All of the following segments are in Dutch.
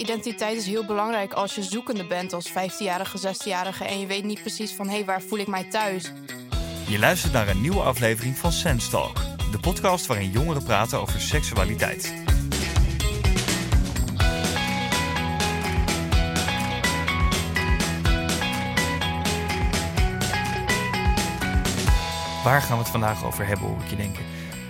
identiteit is heel belangrijk als je zoekende bent als 15-jarige, 16-jarige... en je weet niet precies van, hé, waar voel ik mij thuis? Je luistert naar een nieuwe aflevering van Sense Talk. De podcast waarin jongeren praten over seksualiteit. Waar gaan we het vandaag over hebben, hoor ik je denken?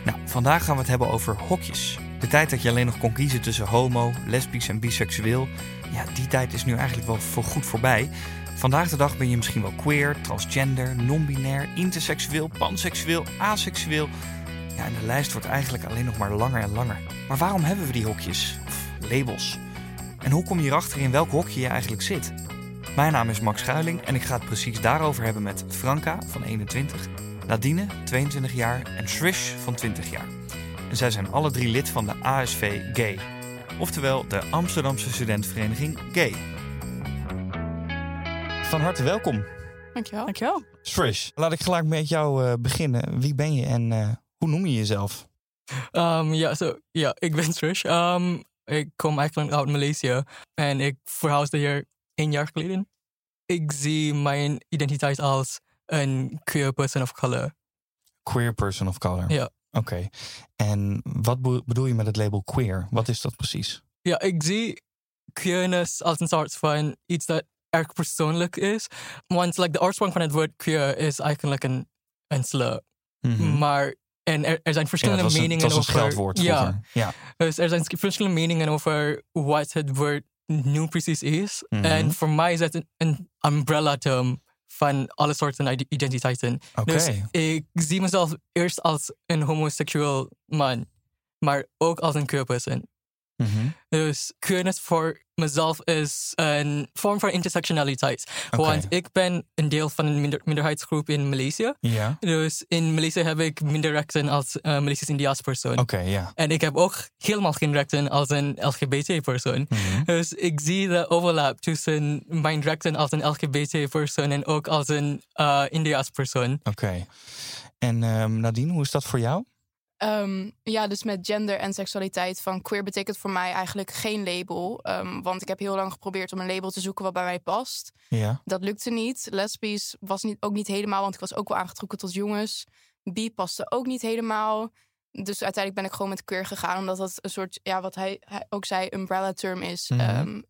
Nou, vandaag gaan we het hebben over hokjes. De tijd dat je alleen nog kon kiezen tussen homo, lesbisch en biseksueel... ja, die tijd is nu eigenlijk wel voorgoed voorbij. Vandaag de dag ben je misschien wel queer, transgender, non-binair... interseksueel, panseksueel, aseksueel. Ja, en de lijst wordt eigenlijk alleen nog maar langer en langer. Maar waarom hebben we die hokjes? Of labels? En hoe kom je erachter in welk hokje je eigenlijk zit? Mijn naam is Max Schuiling en ik ga het precies daarover hebben met Franka van 21... Nadine, 22 jaar, en Trish van 20 jaar. En zij zijn alle drie lid van de ASV Gay. Oftewel de Amsterdamse Studentenvereniging Gay. Van harte welkom. Dankjewel. Dankjewel. Trish, laat ik gelijk met jou beginnen. Wie ben je en hoe noem je jezelf? Ik ben Trish. Ik kom eigenlijk uit Maleisië. En ik verhuisde hier 1 jaar geleden. Ik zie mijn identiteit als... een queer person of color. Queer person of color? Ja. Oké. En wat bedoel je met het label queer? Wat is dat precies? Ja, ik zie queerness als een soort van iets dat erg persoonlijk is. Want de oorsprong van het woord queer is eigenlijk een slur. Mm-hmm. Maar er zijn verschillende meningen over... Het was een scheldwoord. Ja. Ja. Dus er zijn verschillende meningen over wat het woord nu precies is. Mm-hmm. En voor mij is het een umbrella term... van alle soorten identiteiten. Okay. Dus ik zie mezelf eerst als een homoseksueel man, maar ook als een queer person. Mm-hmm. Dus queerness voor mezelf is een vorm van intersectionaliteit. Okay. Want ik ben een deel van een minderheidsgroep in Maleisië. Yeah. Dus in Maleisië heb ik minder rechten als Maleisisch-Indiaas persoon. Okay, yeah. En ik heb ook helemaal geen rechten als een LGBT-persoon. Mm-hmm. Dus ik zie de overlap tussen mijn rechten als een LGBT-persoon en ook als een Indiaas-persoon. Oké. En Nadine, hoe is dat voor jou? Dus met gender en seksualiteit van queer betekent voor mij eigenlijk geen label. Want ik heb heel lang geprobeerd om een label te zoeken wat bij mij past. Ja. Dat lukte niet. Lesbisch was ook niet helemaal, want ik was ook wel aangetrokken tot jongens. Bi paste ook niet helemaal. Dus uiteindelijk ben ik gewoon met queer gegaan. Omdat dat een soort, ja, wat hij ook zei, umbrella term is. Mm-hmm.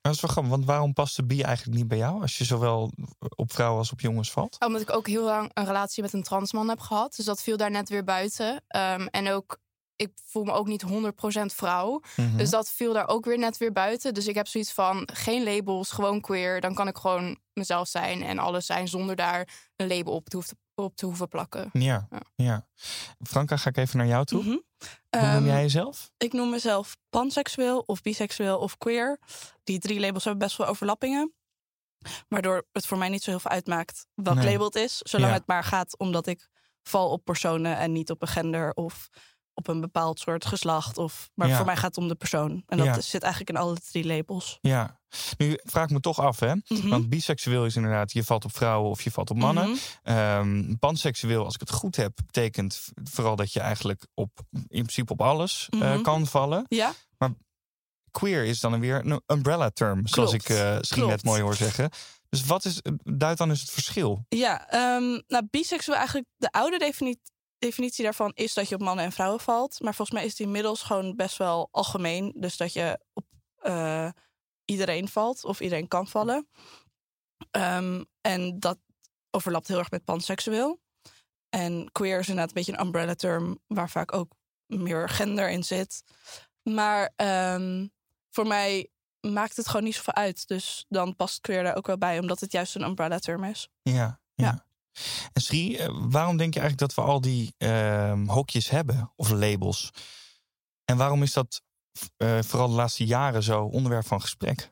Dat is wel grappig, want waarom past de bi eigenlijk niet bij jou... als je zowel op vrouwen als op jongens valt? Omdat ik ook heel lang een relatie met een transman heb gehad. Dus dat viel daar net weer buiten. En ook, ik voel me ook niet 100% vrouw. Mm-hmm. Dus dat viel daar ook weer net weer buiten. Dus ik heb zoiets van, geen labels, gewoon queer. Dan kan ik gewoon mezelf zijn en alles zijn... zonder daar een label op te hoeven plakken. Ja. Franka, ga ik even naar jou toe. Mm-hmm. Hoe noem jij jezelf? Ik noem mezelf panseksueel of biseksueel of queer. Die 3 labels hebben best wel overlappingen. Waardoor het voor mij niet zo heel veel uitmaakt wat label het is. Zolang het maar gaat omdat ik val op personen en niet op een gender of op een bepaald soort geslacht. Maar voor mij gaat het om de persoon. En dat zit eigenlijk in alle 3 labels. Ja, nu vraag ik me toch af, hè? Mm-hmm. Want biseksueel is inderdaad, je valt op vrouwen of je valt op mannen. Mm-hmm. Panseksueel, als ik het goed heb, betekent vooral dat je eigenlijk in principe op alles kan vallen. Ja. Maar queer is dan weer een umbrella term, zoals ik misschien net mooi hoor zeggen. Dus duidt dan eens het verschil? Ja, biseksueel eigenlijk de oude definitie daarvan is dat je op mannen en vrouwen valt. Maar volgens mij is die inmiddels gewoon best wel algemeen. Dus dat je op iedereen valt of iedereen kan vallen. En dat overlapt heel erg met panseksueel. En queer is inderdaad een beetje een umbrella term... waar vaak ook meer gender in zit. Maar voor mij maakt het gewoon niet zoveel uit. Dus dan past queer daar ook wel bij, omdat het juist een umbrella term is. Ja. En Sri, waarom denk je eigenlijk dat we al die hokjes hebben of labels? En waarom is dat vooral de laatste jaren zo onderwerp van gesprek?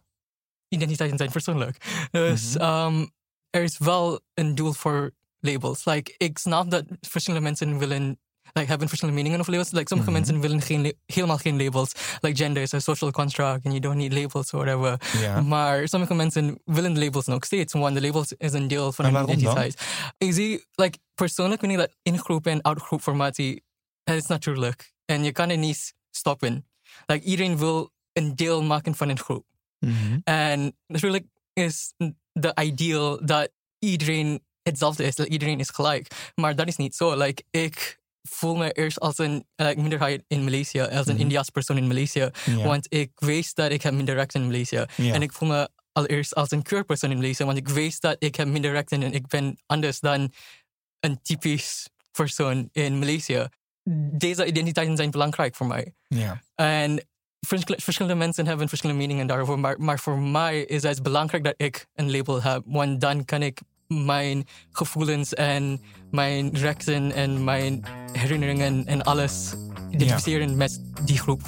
Identiteiten zijn persoonlijk. Dus er is wel een doel voor labels. Ik snap dat verschillende mensen willen... hebben verschillende meningen over labels. Sommige mensen willen helemaal geen labels. Gender is een social construct and you don't need labels or whatever. Yeah. Maar sommige mensen willen labels nog steeds. Want de labels is een deel van hun identiteit. Ik zie, persoonlijk vind ik dat in groep en out groep formatie, het is natuurlijk. En je kan het niet stoppen. Iedereen wil een deel maken van een groep. Mm-hmm. En natuurlijk is de ideaal dat iedereen hetzelfde is, dat iedereen is gelijk. Maar dat is niet zo. Like, ik voel me eerst als een minderheid in Maleisië, als een Indiaas persoon in Maleisië. Yeah. Want ik weet dat ik heb minder rechten in Maleisië. Yeah. En ik voel me allereerst als een queer persoon in Maleisië, want ik weet dat ik heb minder rechten en ik ben anders dan een typisch persoon in Maleisië. Deze identiteiten zijn belangrijk voor mij. Yeah. En verschillende mensen hebben verschillende meningen daarover, maar voor mij is het belangrijk dat ik een label heb, want dan kan ik mijn gevoelens en mijn rechten en mijn herinneringen en alles identificeren met die groep.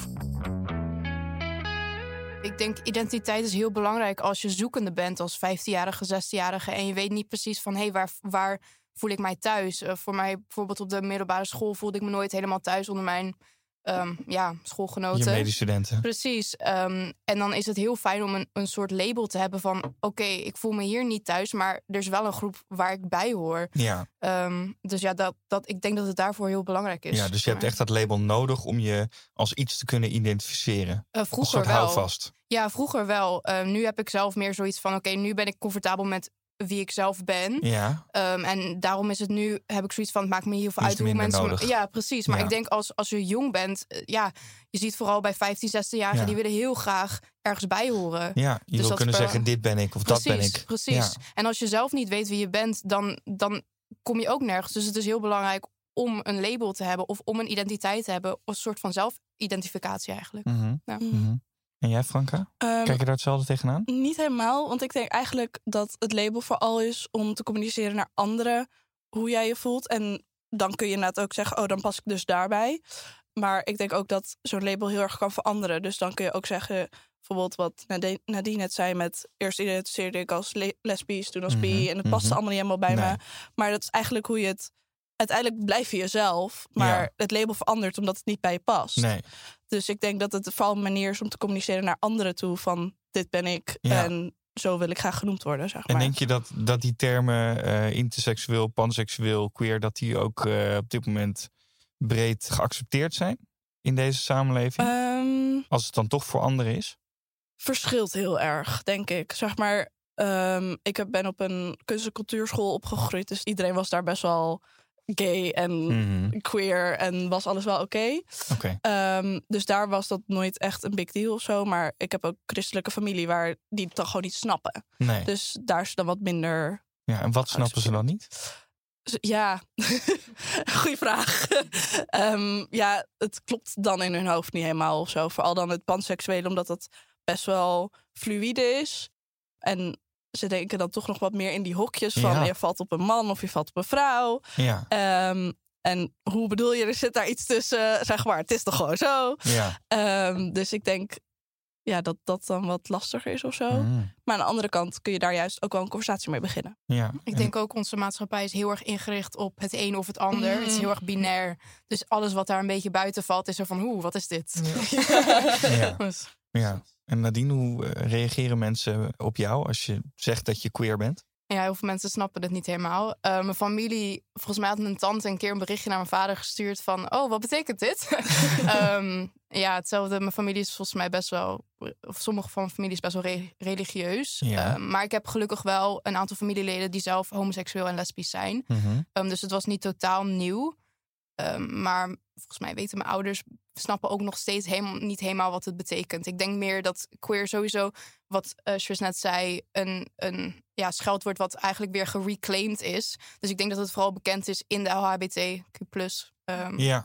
Ik denk, identiteit is heel belangrijk als je zoekende bent als 15-jarige, 16-jarige en je weet niet precies van, hey, waar voel ik mij thuis? Voor mij bijvoorbeeld op de middelbare school voelde ik me nooit helemaal thuis onder mijn schoolgenoten. Je medestudenten. Precies. En dan is het heel fijn om een soort label te hebben van, oké, ik voel me hier niet thuis, maar er is wel een groep waar ik bij hoor. Ja. Dus ik denk dat het daarvoor heel belangrijk is. Ja, dus je hebt echt dat label nodig om je als iets te kunnen identificeren. Vroeger wel. Houvast. Ja, vroeger wel. Nu heb ik zelf meer zoiets van, oké, nu ben ik comfortabel met wie ik zelf ben. Ja. En daarom is het nu, heb ik zoiets van, het maakt me heel veel uit hoe mensen... Ja, precies. Maar ik denk als je jong bent... je ziet vooral bij 15, 16-jarigen... die willen heel graag ergens bij horen. Ja, je wil kunnen zeggen, dit ben ik of dat ben ik. Precies. Ja. En als je zelf niet weet wie je bent, dan kom je ook nergens. Dus het is heel belangrijk om een label te hebben of om een identiteit te hebben. Of een soort van zelfidentificatie eigenlijk. Mm-hmm. Ja. Mm-hmm. En jij, Franka? Kijk je daar hetzelfde tegenaan? Niet helemaal, want ik denk eigenlijk dat het label vooral is om te communiceren naar anderen hoe jij je voelt. En dan kun je inderdaad ook zeggen, dan pas ik dus daarbij. Maar ik denk ook dat zo'n label heel erg kan veranderen. Dus dan kun je ook zeggen, bijvoorbeeld wat Nadine net zei met... eerst identificeerde ik als lesbisch, toen als bi en het paste allemaal niet helemaal bij me. Maar dat is eigenlijk hoe je het... Uiteindelijk blijf je jezelf, maar het label verandert omdat het niet bij je past. Nee. Dus ik denk dat het vooral een manier is om te communiceren naar anderen toe van dit ben ik en zo wil ik graag genoemd worden, zeg maar. En denk je dat die termen interseksueel, panseksueel, queer, dat die ook op dit moment breed geaccepteerd zijn in deze samenleving? Als het dan toch voor anderen is? Verschilt heel erg, denk ik. Zeg maar, ik ben op een kunst- en cultuurschool opgegroeid, dus iedereen was daar best wel... gay en queer en was alles wel oké. Dus daar was dat nooit echt een big deal of zo. Maar ik heb ook christelijke familie waar die het dan gewoon niet snappen. Nee. Dus daar is dan wat minder... Ja, en wat snappen ze dan niet? Ja, goeie vraag. Het klopt dan in hun hoofd niet helemaal of zo. Vooral dan het panseksuele, omdat dat best wel fluïde is. En... ze denken dan toch nog wat meer in die hokjes van... je valt op een man of je valt op een vrouw. Ja. En hoe bedoel je, er zit daar iets tussen, zeg maar. Het is toch gewoon zo? Ja. Dus ik denk dat dat dan wat lastiger is of zo. Mm. Maar aan de andere kant kun je daar juist ook wel een conversatie mee beginnen. Ja. Ik denk ook, onze maatschappij is heel erg ingericht op het een of het ander. Mm. Het is heel erg binair. Dus alles wat daar een beetje buiten valt, is er van... wat is dit? Ja. En Nadine, hoe reageren mensen op jou als je zegt dat je queer bent? Ja, heel veel mensen snappen het niet helemaal. Mijn familie, volgens mij had mijn tante een keer een berichtje naar mijn vader gestuurd van... wat betekent dit? Hetzelfde. Mijn familie is volgens mij best wel... of sommige van mijn familie is best wel religieus. Ja. Maar ik heb gelukkig wel een aantal familieleden die zelf homoseksueel en lesbisch zijn. Mm-hmm. Dus het was niet totaal nieuw. Maar volgens mij weten mijn ouders... snappen ook nog steeds niet helemaal wat het betekent. Ik denk meer dat queer sowieso, wat Sris net zei... een scheldwoord wat eigenlijk weer gereclaimed is. Dus ik denk dat het vooral bekend is in de LHBTQ+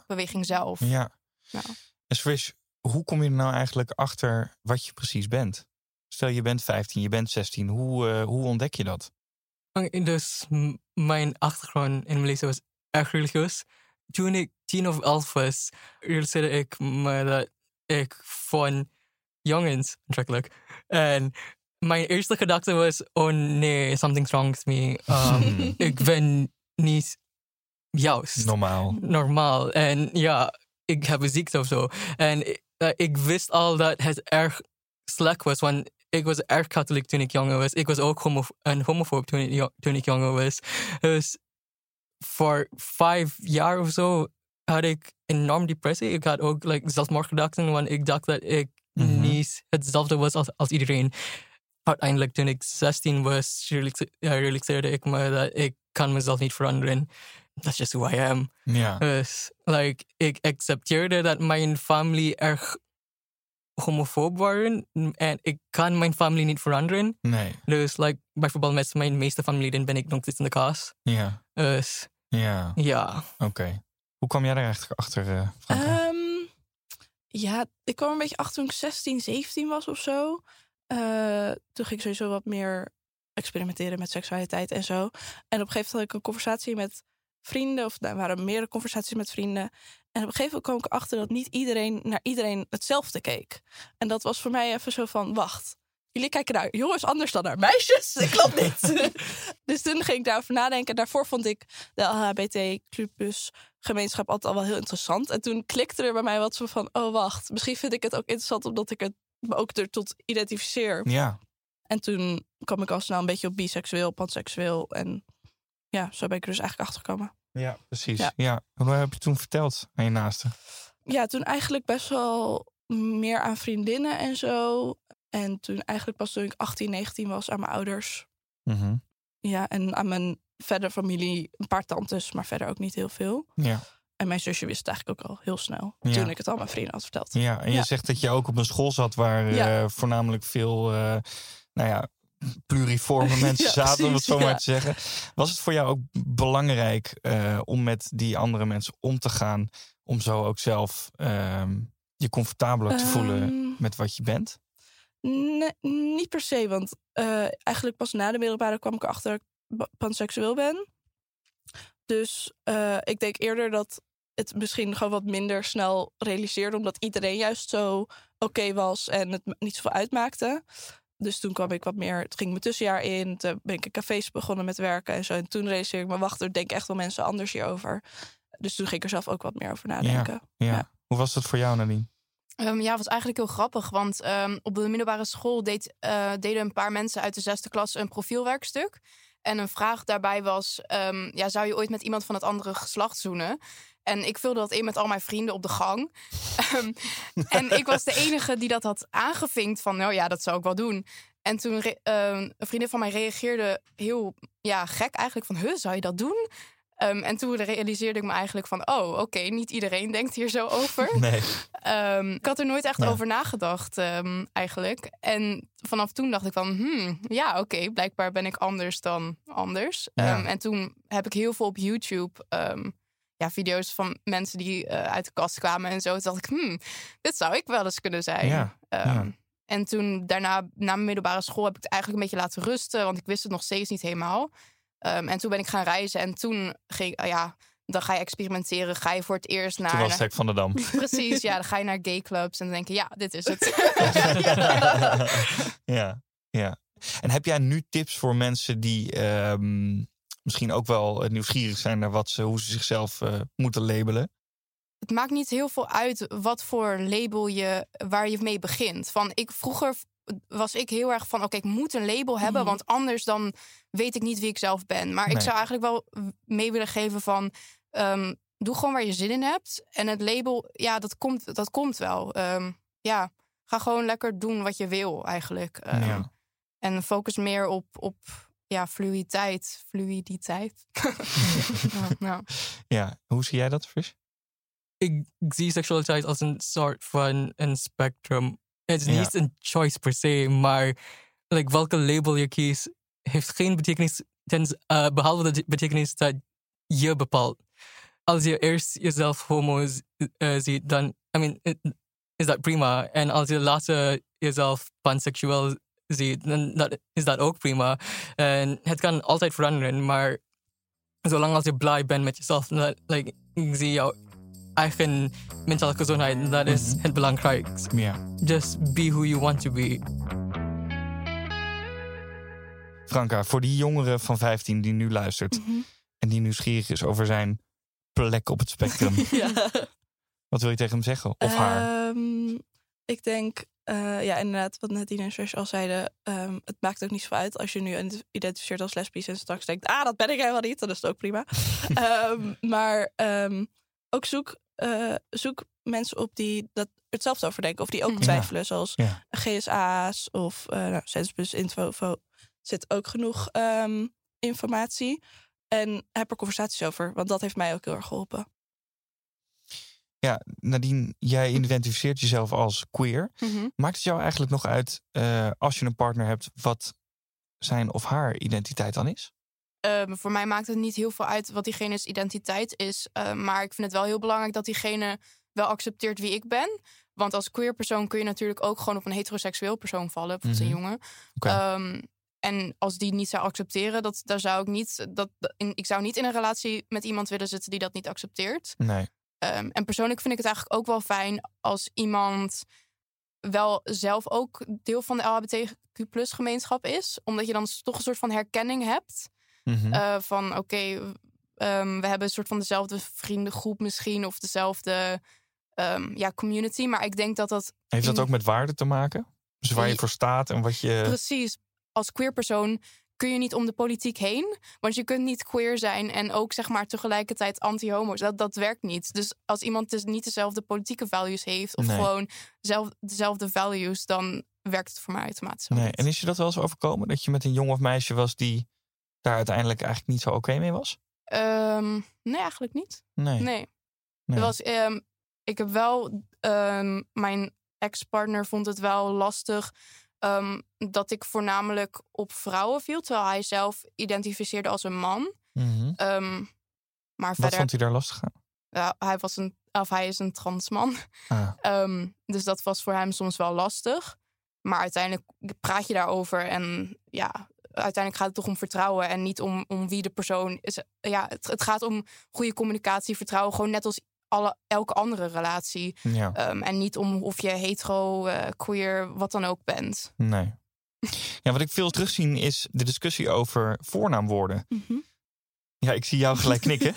beweging zelf. Ja. Nou. En Sris, hoe kom je er nou eigenlijk achter wat je precies bent? Stel, je bent 15, je bent 16. Hoe ontdek je dat? Dus mijn achtergrond in Maleisië was echt religieus. Toen ik 10 of 11 was, realiseerde ik me dat ik van jongens aantrekkelijk. En mijn eerste gedachte was, something's wrong with me. Ik ben niet juist. Normaal. En ik heb een ziekte of zo. En ik wist al dat het erg slecht was, want ik was erg katholiek toen ik jonger was. Ik was ook homofoob toen ik jonger was. Dus voor 5 jaar of zo had ik enorm depressie. Ik had ook zelfmoordgedachten, want ik dacht dat ik niet hetzelfde was als iedereen. Uiteindelijk, toen ik 16 was, realiseerde ik me dat ik kan mezelf niet veranderen. That's just who I am. Yeah. Dus, like, ik accepteerde dat mijn familie erg homofoob waren. En ik kan mijn familie niet veranderen. Nee. Dus like, bijvoorbeeld met mijn meeste familieleden ben ik nog steeds in de kast. Ja. Dus, ja. Ja. Oké. Hoe kwam jij daar eigenlijk achter, Franka? Ja, ik kwam een beetje achter toen ik 16, 17 was of zo. Toen ging ik sowieso wat meer experimenteren met seksualiteit en zo. En op een gegeven moment had ik een conversatie met vrienden. Of nou, er waren meerdere conversaties met vrienden. En op een gegeven moment kwam ik achter dat niet iedereen naar iedereen hetzelfde keek. En dat was voor mij even zo van, wacht. Jullie kijken naar jongens anders dan naar meisjes. Ik klopt niet. Dus toen ging ik daarover nadenken. Daarvoor vond ik de LHBT+-gemeenschap altijd al wel heel interessant. En toen klikte er bij mij wat zo van, oh wacht. Misschien vind ik het ook interessant omdat ik het me ook er tot identificeer. Ja. En toen kwam ik al snel een beetje op biseksueel, panseksueel. En ja, zo ben ik er dus eigenlijk achter gekomen. Ja, precies. Ja. Ja. Hoe heb je toen verteld aan je naasten? Ja, toen eigenlijk best wel meer aan vriendinnen en zo. En toen eigenlijk pas toen ik 18, 19 was aan mijn ouders. Mm-hmm. Ja, en aan mijn verdere familie, een paar tantes, maar verder ook niet heel veel. Ja. En mijn zusje wist het eigenlijk ook al heel snel. Ja. Toen ik het al mijn vrienden had verteld. Ja, en je zegt dat je ook op een school zat waar voornamelijk veel pluriforme mensen zaten, precies, om het zo maar te zeggen. Was het voor jou ook belangrijk om met die andere mensen om te gaan? Om zo ook zelf je comfortabeler te voelen met wat je bent? Nee, niet per se, want eigenlijk pas na de middelbare kwam ik erachter dat ik panseksueel ben. Dus ik denk eerder dat het misschien gewoon wat minder snel realiseerde, omdat iedereen juist zo oké was en het niet zoveel uitmaakte. Dus toen kwam ik wat meer, het ging mijn tussenjaar in, toen ben ik in cafés begonnen met werken en zo. En toen realiseerde ik me, wacht, er denken echt wel mensen anders hierover. Dus toen ging ik er zelf ook wat meer over nadenken. Ja. Hoe was dat voor jou, Nadine? Ja, het was eigenlijk heel grappig, want op de middelbare school deden een paar mensen uit de 6e klas een profielwerkstuk. En een vraag daarbij was, zou je ooit met iemand van het andere geslacht zoenen? En ik vulde dat in met al mijn vrienden op de gang. En ik was de enige die dat had aangevinkt van, nou ja, dat zou ik wel doen. En toen een vriendin van mij reageerde heel gek eigenlijk van, zou je dat doen? En toen realiseerde ik me eigenlijk van, oké, niet iedereen denkt hier zo over. Nee. Ik had er nooit echt over nagedacht eigenlijk. En vanaf toen dacht ik van, blijkbaar ben ik anders dan anders. Ja. En toen heb ik heel veel op YouTube video's van mensen die uit de kast kwamen en zo. Toen dacht ik, dit zou ik wel eens kunnen zijn. Ja. En toen daarna, na mijn middelbare school, heb ik het eigenlijk een beetje laten rusten. Want ik wist het nog steeds niet helemaal. En toen ben ik gaan reizen en toen ging dan ga je experimenteren, ga je voor het eerst naar... Toen was Hek van de Dam. Precies, dan ga je naar gayclubs en dan denk je, dit is het. Ja. En heb jij nu tips voor mensen die misschien ook wel nieuwsgierig zijn naar hoe ze zichzelf moeten labelen? Het maakt niet heel veel uit wat voor label waar je mee begint. Vroeger was ik heel erg van, ik moet een label hebben, want anders dan weet ik niet wie ik zelf ben. Maar ik zou eigenlijk wel mee willen geven van, doe gewoon waar je zin in hebt. En het label, dat komt wel. Ga gewoon lekker doen wat je wil eigenlijk. En focus meer op fluiditeit. Hoe zie jij dat, Frisch? Ik zie seksualiteit als een soort van een spectrum. Het is niet een choice per se, maar welke label je kiest heeft geen betekenis, behalve de betekenis dat je bepaalt. Als je eerst jezelf homo ziet, dan is dat prima. En als je later jezelf panseksueel ziet, dan is dat ook prima. En het kan altijd veranderen, maar zolang als je blij bent met jezelf, ik zie jou eigen mentale gezondheid, dat is het belangrijkste. Yeah. Just be who you want to be. Franka, voor die jongere van 15 die nu luistert en die nieuwsgierig is over zijn plek op het spectrum. Wat wil je tegen hem zeggen? Of haar? Ik denk, inderdaad, wat Nadine en Sris al zeiden, het maakt ook niet zoveel uit als je nu identificeert als lesbisch en straks denkt, dat ben ik helemaal niet, dan is het ook prima. Maar ook zoek mensen op die dat hetzelfde over denken. Of die ook twijfelen, zoals GSA's of sense.info zit ook genoeg informatie. En heb er conversaties over, want dat heeft mij ook heel erg geholpen. Ja, Nadine, jij identificeert jezelf als queer. Mm-hmm. Maakt het jou eigenlijk nog uit als je een partner hebt wat zijn of haar identiteit dan is? Voor mij maakt het niet heel veel uit wat diegene's identiteit is. Maar ik vind het wel heel belangrijk dat diegene wel accepteert wie ik ben. Want als queer persoon kun je natuurlijk ook gewoon op een heteroseksueel persoon vallen. Bijvoorbeeld een jongen. Okay. En als die niet zou accepteren, ik zou niet in een relatie met iemand willen zitten die dat niet accepteert. Nee. En persoonlijk vind ik het eigenlijk ook wel fijn als iemand wel zelf ook deel van de LHBTQ+ gemeenschap is. Omdat je dan toch een soort van herkenning hebt. Mm-hmm. Van we hebben een soort van dezelfde vriendengroep misschien. Of dezelfde community. Maar ik denk dat dat... Heeft dat ook met waarden te maken? Dus waar je voor staat en wat je... Precies. Als queer persoon kun je niet om de politiek heen. Want je kunt niet queer zijn en ook zeg maar tegelijkertijd anti-homo's. Dat werkt niet. Dus als iemand dus niet dezelfde politieke values heeft... of gewoon dezelfde values, dan werkt het voor mij automatisch. Nee. En is je dat wel eens overkomen? Dat je met een jong of meisje was die... daar uiteindelijk eigenlijk niet zo oké mee was? Nee, eigenlijk niet. Nee. Ik heb wel... mijn ex-partner vond het wel lastig... dat ik voornamelijk op vrouwen viel... terwijl hij zelf identificeerde als een man. Mm-hmm. Maar verder, wat vond hij daar lastig aan? Hij is een transman. Ah. Dus dat was voor hem soms wel lastig. Maar uiteindelijk praat je daarover en ja... Uiteindelijk gaat het toch om vertrouwen en niet om wie de persoon is. Ja, het gaat om goede communicatie, vertrouwen. Gewoon net als elke andere relatie. Ja. En niet om of je hetero, queer, wat dan ook bent. Nee. Ja, wat ik veel terugzien is de discussie over voornaamwoorden. Mm-hmm. Ja, ik zie jou gelijk knikken.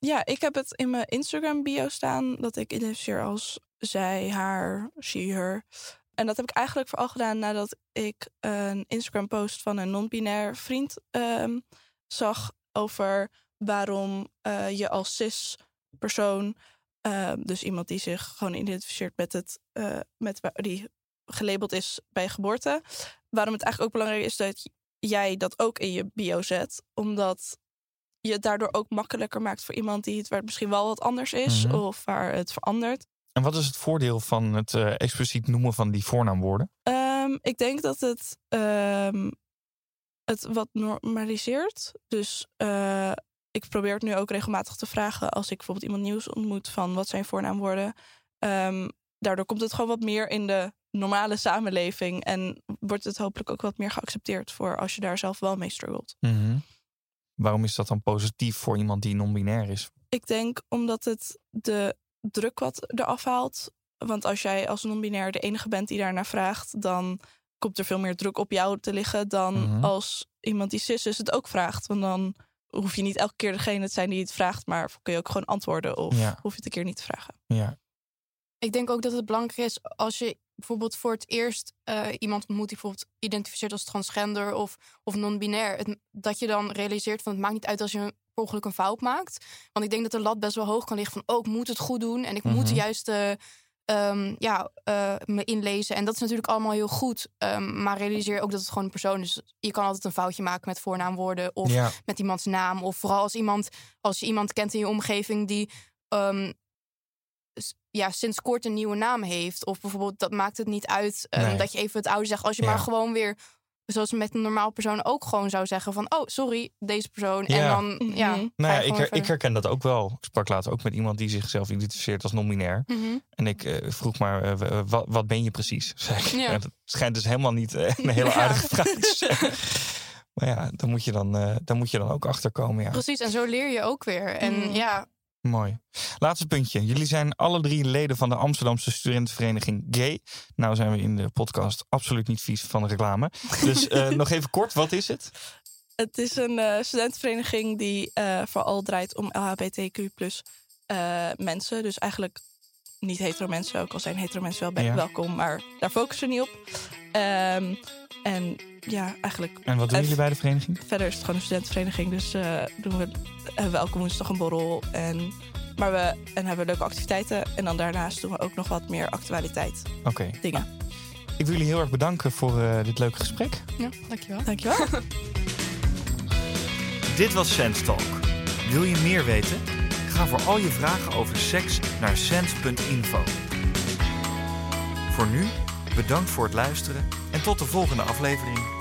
Ja, ik heb het in mijn Instagram bio staan. Dat ik identificeer als zij, haar, she, her... En dat heb ik eigenlijk vooral gedaan nadat ik een Instagram-post van een non-binair vriend zag over waarom je als cis-persoon, dus iemand die zich gewoon identificeert met die gelabeld is bij geboorte, waarom het eigenlijk ook belangrijk is dat jij dat ook in je bio zet, omdat je het daardoor ook makkelijker maakt voor iemand waar het misschien wel wat anders is of waar het verandert. En wat is het voordeel van het expliciet noemen van die voornaamwoorden? Ik denk dat het wat normaliseert. Dus ik probeer het nu ook regelmatig te vragen... als ik bijvoorbeeld iemand nieuws ontmoet van wat zijn voornaamwoorden. Daardoor komt het gewoon wat meer in de normale samenleving... en wordt het hopelijk ook wat meer geaccepteerd... voor als je daar zelf wel mee struggelt. Mm-hmm. Waarom is dat dan positief voor iemand die non-binair is? Ik denk omdat het de... druk wat eraf haalt. Want als jij als non-binair de enige bent die daarnaar vraagt... dan komt er veel meer druk op jou te liggen... dan als iemand die cis is het ook vraagt. Want dan hoef je niet elke keer degene te zijn die het vraagt... maar kun je ook gewoon antwoorden of hoef je het een keer niet te vragen. Ja. Ik denk ook dat het belangrijk is als je bijvoorbeeld voor het eerst... iemand ontmoet die bijvoorbeeld identificeert als transgender of non-binair... dat je dan realiseert van het maakt niet uit als je... ongeluk een fout maakt. Want ik denk dat de lat best wel hoog kan liggen van... oh, ik moet het goed doen en ik moet juist me inlezen. En dat is natuurlijk allemaal heel goed. Maar realiseer ook dat het gewoon een persoon is. Je kan altijd een foutje maken met voornaamwoorden... of met iemands naam. Of vooral als je iemand kent in je omgeving... die sinds kort een nieuwe naam heeft. Of bijvoorbeeld, dat maakt het niet uit... dat je even het oude zegt. Als je maar gewoon weer... zoals met een normaal persoon ook gewoon zou zeggen van... oh, sorry, deze persoon. Ja. En dan, ik herken dat ook wel. Ik sprak laatst ook met iemand die zichzelf identificeert als non-binair. Mm-hmm. En ik vroeg maar, wat ben je precies? Zei ik. Ja. Dat schijnt dus helemaal niet een hele aardige vraag te zijn. Maar ja, dan moet je dan ook achterkomen. Ja. Precies, en zo leer je ook weer. En, mooi. Laatste puntje. Jullie zijn alle drie leden van de Amsterdamse Studentenvereniging Gay. Nou zijn we in de podcast absoluut niet vies van de reclame. Dus nog even kort, wat is het? Het is een studentenvereniging die vooral draait om LHBTQ+ mensen. Dus eigenlijk niet hetero mensen. Ook al zijn hetero mensen wel welkom, maar daar focussen we niet op. En ja, eigenlijk... En wat doen jullie bij de vereniging? Verder is het gewoon een studentenvereniging. Dus doen we elke woensdag een borrel en Maar hebben we leuke activiteiten. En dan daarnaast doen we ook nog wat meer actualiteit. Oké. Dingen. Ah, ik wil jullie heel erg bedanken voor dit leuke gesprek. Ja, dankjewel. Dankjewel. Dit was Sense Talk. Wil je meer weten? Ga voor al je vragen over seks naar sense.info. Voor nu, bedankt voor het luisteren en tot de volgende aflevering.